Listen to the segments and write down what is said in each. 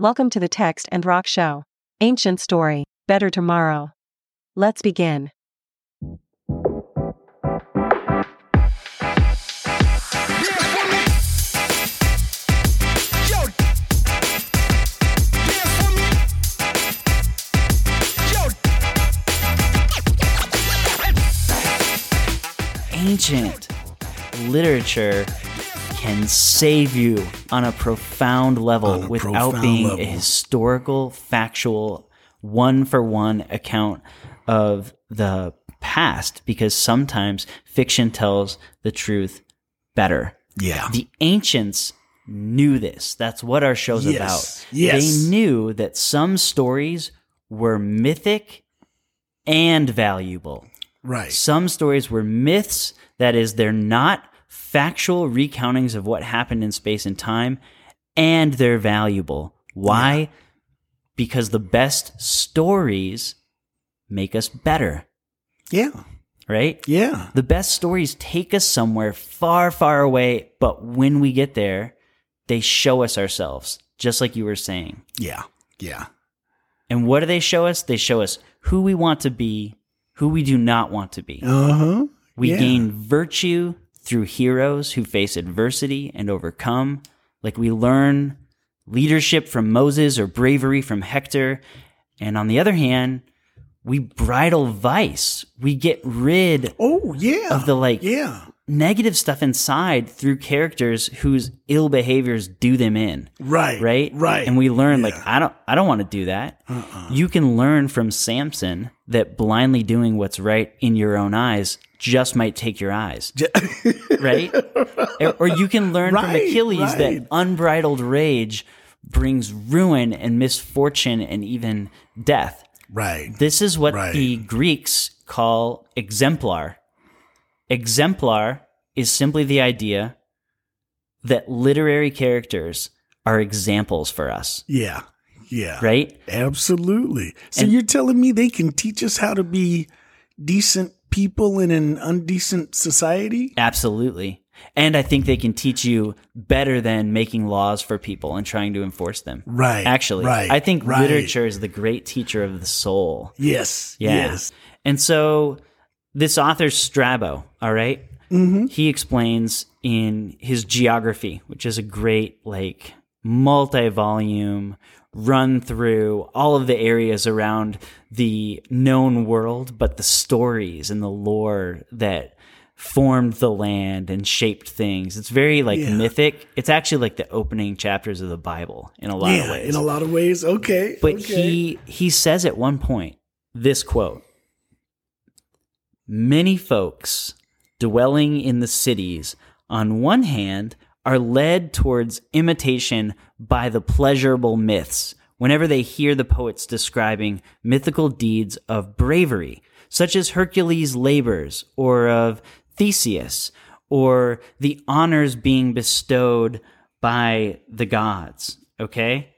Welcome to the Text and Rock Show. Ancient Story, Better Tomorrow. Let's begin. Ancient literature can save you on a profound level without being a historical, factual, one-for-one account of the past, because sometimes fiction tells the truth better. Yeah. The ancients knew this. That's what our show's about. Yes. They knew that some stories were mythic and valuable. Right. Some stories were myths, that is, they're not factual recountings of what happened in space and time, and they're valuable. Why? Yeah. Because the best stories make us better. Yeah. Right? Yeah. The best stories take us somewhere far, far away, but when we get there, they show us ourselves, just like you were saying. Yeah. Yeah. And what do they show us? They show us who we want to be, who we do not want to be. Uh-huh. We gain virtue through heroes who face adversity and overcome. Like, we learn leadership from Moses or bravery from Hector. And on the other hand, we bridle vice. We get rid of the negative stuff inside through characters whose ill behaviors do them in. Right. Right? Right. And we learn, like, I don't want to do that. Uh-uh. You can learn from Samson that blindly doing what's right in your own eyes just might take your eyes, right? Or you can learn from Achilles that unbridled rage brings ruin and misfortune and even death. Right. This is what the Greeks call exemplar. Exemplar is simply the idea that literary characters are examples for us. Yeah. Yeah. Right? Absolutely. So you're telling me they can teach us how to be decent people in an indecent society? Absolutely. And I think they can teach you better than making laws for people and trying to enforce them. Right. Actually, I think literature is the great teacher of the soul. Yes. Yeah. Yes. And so this author, Strabo, all right, he explains in his Geography, which is a great, like, multi-volume run through all of the areas around the known world, but the stories and the lore that formed the land and shaped things. It's very, like, mythic. It's actually like the opening chapters of the Bible in a lot of ways. In a lot of ways. Okay. But he says at one point this quote: "Many folks dwelling in the cities, on one hand, are led towards imitation by the pleasurable myths whenever they hear the poets describing mythical deeds of bravery, such as Hercules' labors, or of Theseus, or the honors being bestowed by the gods." Okay?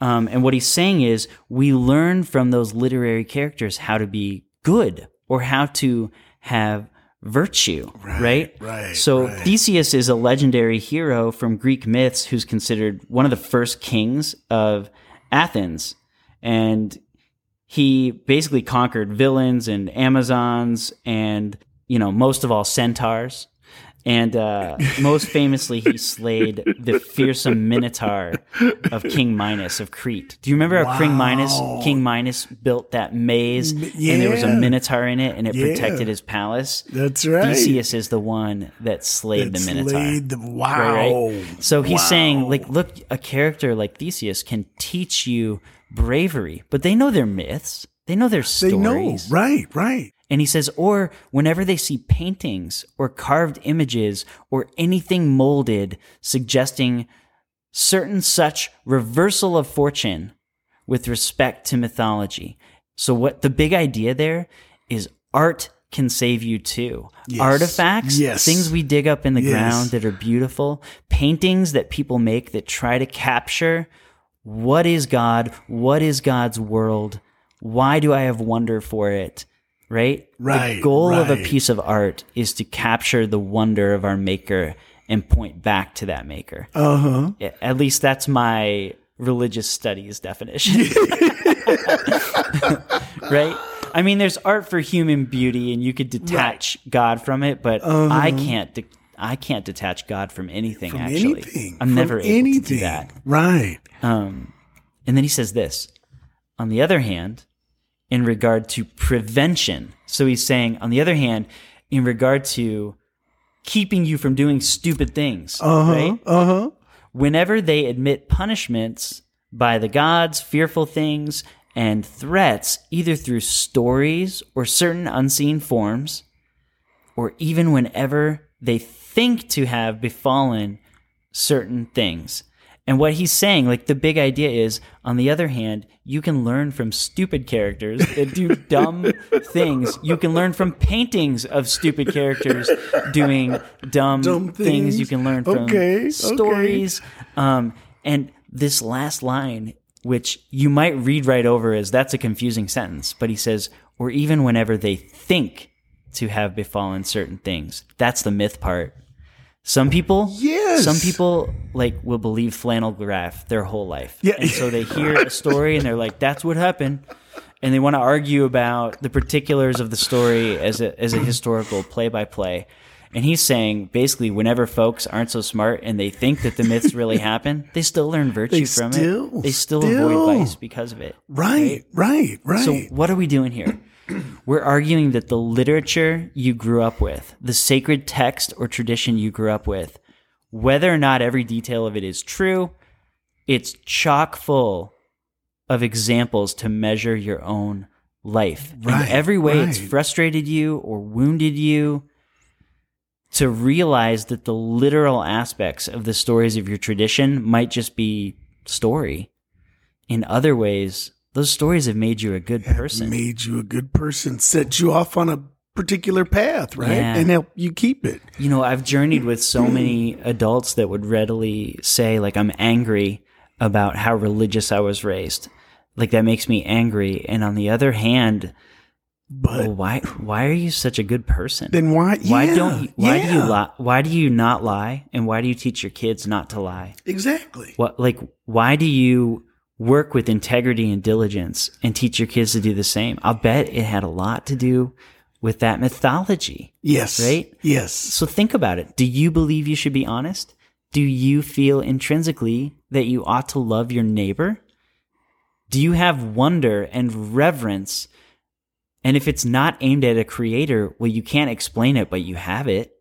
And what he's saying is, we learn from those literary characters how to be good, or how to have virtue, right? Right. So Theseus is a legendary hero from Greek myths who's considered one of the first kings of Athens. And he basically conquered villains and Amazons and, you know, most of all, centaurs. And most famously, he slayed the fearsome minotaur of King Minos of Crete. Do you remember how King Minos built that maze and there was a minotaur in it and it protected his palace? That's right. Theseus is the one that slayed the minotaur. Right? So he's saying, like, look, a character like Theseus can teach you bravery, but they know their myths. They know their stories. They know, right. And he says, or whenever they see paintings or carved images or anything molded suggesting certain such reversal of fortune with respect to mythology. So what the big idea there is, art can save you too. Yes. Artifacts, things we dig up in the ground that are beautiful, paintings that people make that try to capture what is God, what is God's world, why do I have wonder for it? Right? The goal of a piece of art is to capture the wonder of our maker and point back to that maker. At least that's my religious studies definition. Right? I mean, there's art for human beauty, and you could detach God from it, but I can't detach God from anything, I'm never able to do that. Right. And then he says this. On the other hand, in regard to prevention, so he's saying, on the other hand, in regard to keeping you from doing stupid things, right? Uh-huh. Whenever they admit punishments by the gods, fearful things, and threats, either through stories or certain unseen forms, or even whenever they think to have befallen certain things. And what he's saying, like, the big idea is, on the other hand, you can learn from stupid characters that do dumb things. You can learn from paintings of stupid characters doing dumb things. You can learn from stories. And this last line, which you might read right over as, that's a confusing sentence, but he says, or even whenever they think to have befallen certain things. That's the myth part. Some people like will believe flannel graph their whole life. Yeah. And so they hear a story and they're like, that's what happened. And they want to argue about the particulars of the story as a historical play-by-play. And he's saying, basically, whenever folks aren't so smart and they think that the myths really happen, they still learn virtue from it. They still avoid vice because of it. Right. So what are we doing here? We're arguing that the literature you grew up with, the sacred text or tradition you grew up with, whether or not every detail of it is true, it's chock full of examples to measure your own life. Right, in every way, it's frustrated you or wounded you to realize that the literal aspects of the stories of your tradition might just be story. In other ways, those stories have made you a good person. Set you off on a particular path, right? Yeah. And help you keep it. You know, I've journeyed with so many adults that would readily say, like, I'm angry about how religious I was raised. Like, that makes me angry. And on the other hand, but why are you such a good person? Then why do you not lie? And why do you teach your kids not to lie? Exactly. Why do you work with integrity and diligence and teach your kids to do the same? I'll bet it had a lot to do with that mythology. Yes. Right? Yes. So think about it. Do you believe you should be honest? Do you feel intrinsically that you ought to love your neighbor? Do you have wonder and reverence? And if it's not aimed at a creator, well, you can't explain it, but you have it.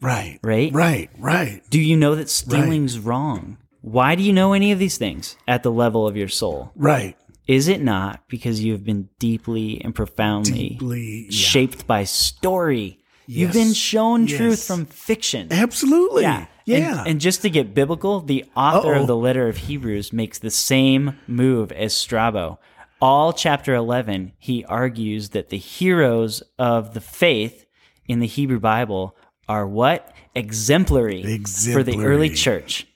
Right. Do you know that stealing's wrong? Why do you know any of these things at the level of your soul? Right. Is it not because you've been deeply and profoundly shaped by story? Yes. You've been shown truth from fiction. Absolutely. Yeah. And just to get biblical, the author of the letter of Hebrews makes the same move as Strabo. All chapter 11, he argues that the heroes of the faith in the Hebrew Bible are what? Exemplary. For the early church.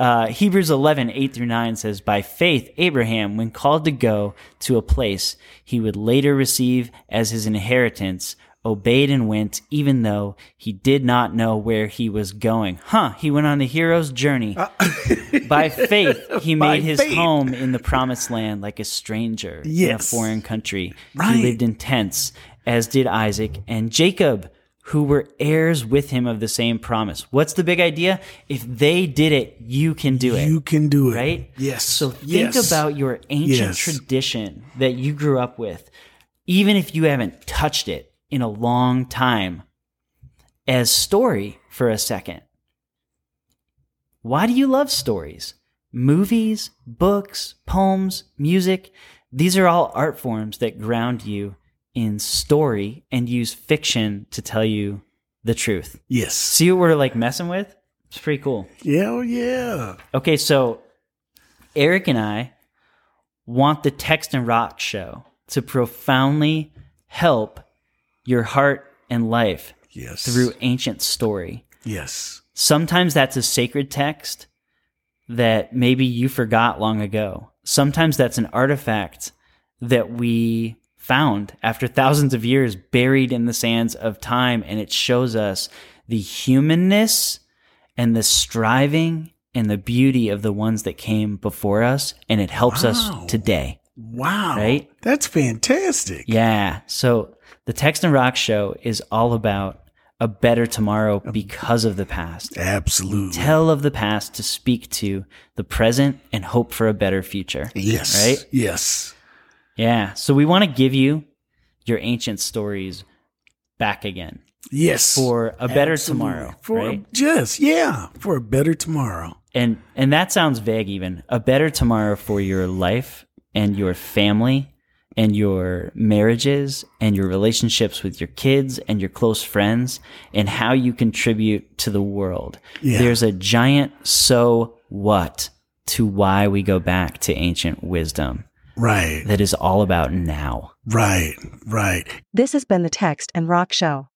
Hebrews 11, 8-9 says, by faith, Abraham, when called to go to a place he would later receive as his inheritance, obeyed and went, even though he did not know where he was going. He went on the hero's journey. By faith, he made his home in the promised land like a stranger in a foreign country. Right. He lived in tents, as did Isaac and Jacob, who were heirs with him of the same promise. What's the big idea? If they did it, you can do it. You can do it. Right? Yes. So think about your ancient tradition that you grew up with, even if you haven't touched it in a long time, as story for a second. Why do you love stories? Movies, books, poems, music, these are all art forms that ground you in story and use fiction to tell you the truth. Yes. See what we're like messing with? It's pretty cool. Yeah. Okay, so Eric and I want the Text and Rock show to profoundly help your heart and life through ancient story. Yes. Sometimes that's a sacred text that maybe you forgot long ago. Sometimes that's an artifact that we found after thousands of years buried in the sands of time, and it shows us the humanness and the striving and the beauty of the ones that came before us, and it helps us today. Wow. Right? That's fantastic. Yeah. So the Text and Rock show is all about a better tomorrow because of the past. Absolutely. Tell of the past to speak to the present and hope for a better future. Yes. Right? Yes. Yeah. So we want to give you your ancient stories back again. Yes. For a better tomorrow. For a better tomorrow. And that sounds vague even. A better tomorrow for your life and your family and your marriages and your relationships with your kids and your close friends and how you contribute to the world. Yeah. There's a giant so what to why we go back to ancient wisdom. Right. That is all about now. Right, right. This has been the Text and Rock Show.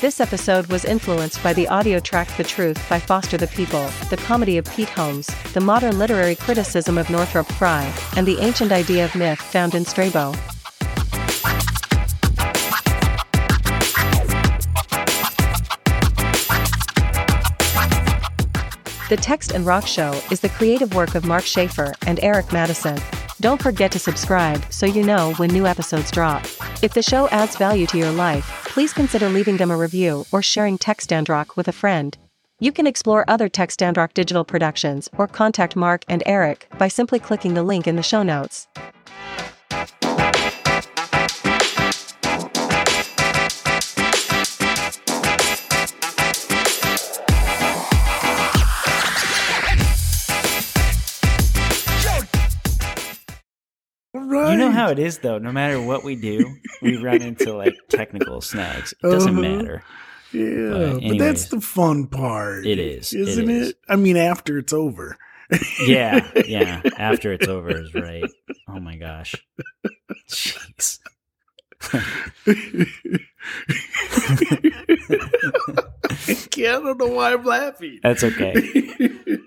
This episode was influenced by the audio track The Truth by Foster the People, the comedy of Pete Holmes, the modern literary criticism of Northrop Frye, and the ancient idea of myth found in Strabo. The Text and Rock Show is the creative work of Mark Schaefer and Eric Madison. Don't forget to subscribe so you know when new episodes drop. If the show adds value to your life, please consider leaving them a review or sharing Text and Rock with a friend. You can explore other Text and Rock digital productions or contact Mark and Eric by simply clicking the link in the show notes. You know how it is, though. No matter what we do, we run into like technical snags. It doesn't matter. Yeah, but that's the fun part. It is, isn't it? I mean, after it's over. Yeah. After it's over is right. Oh my gosh. Jeez. I don't know why I'm laughing. That's okay.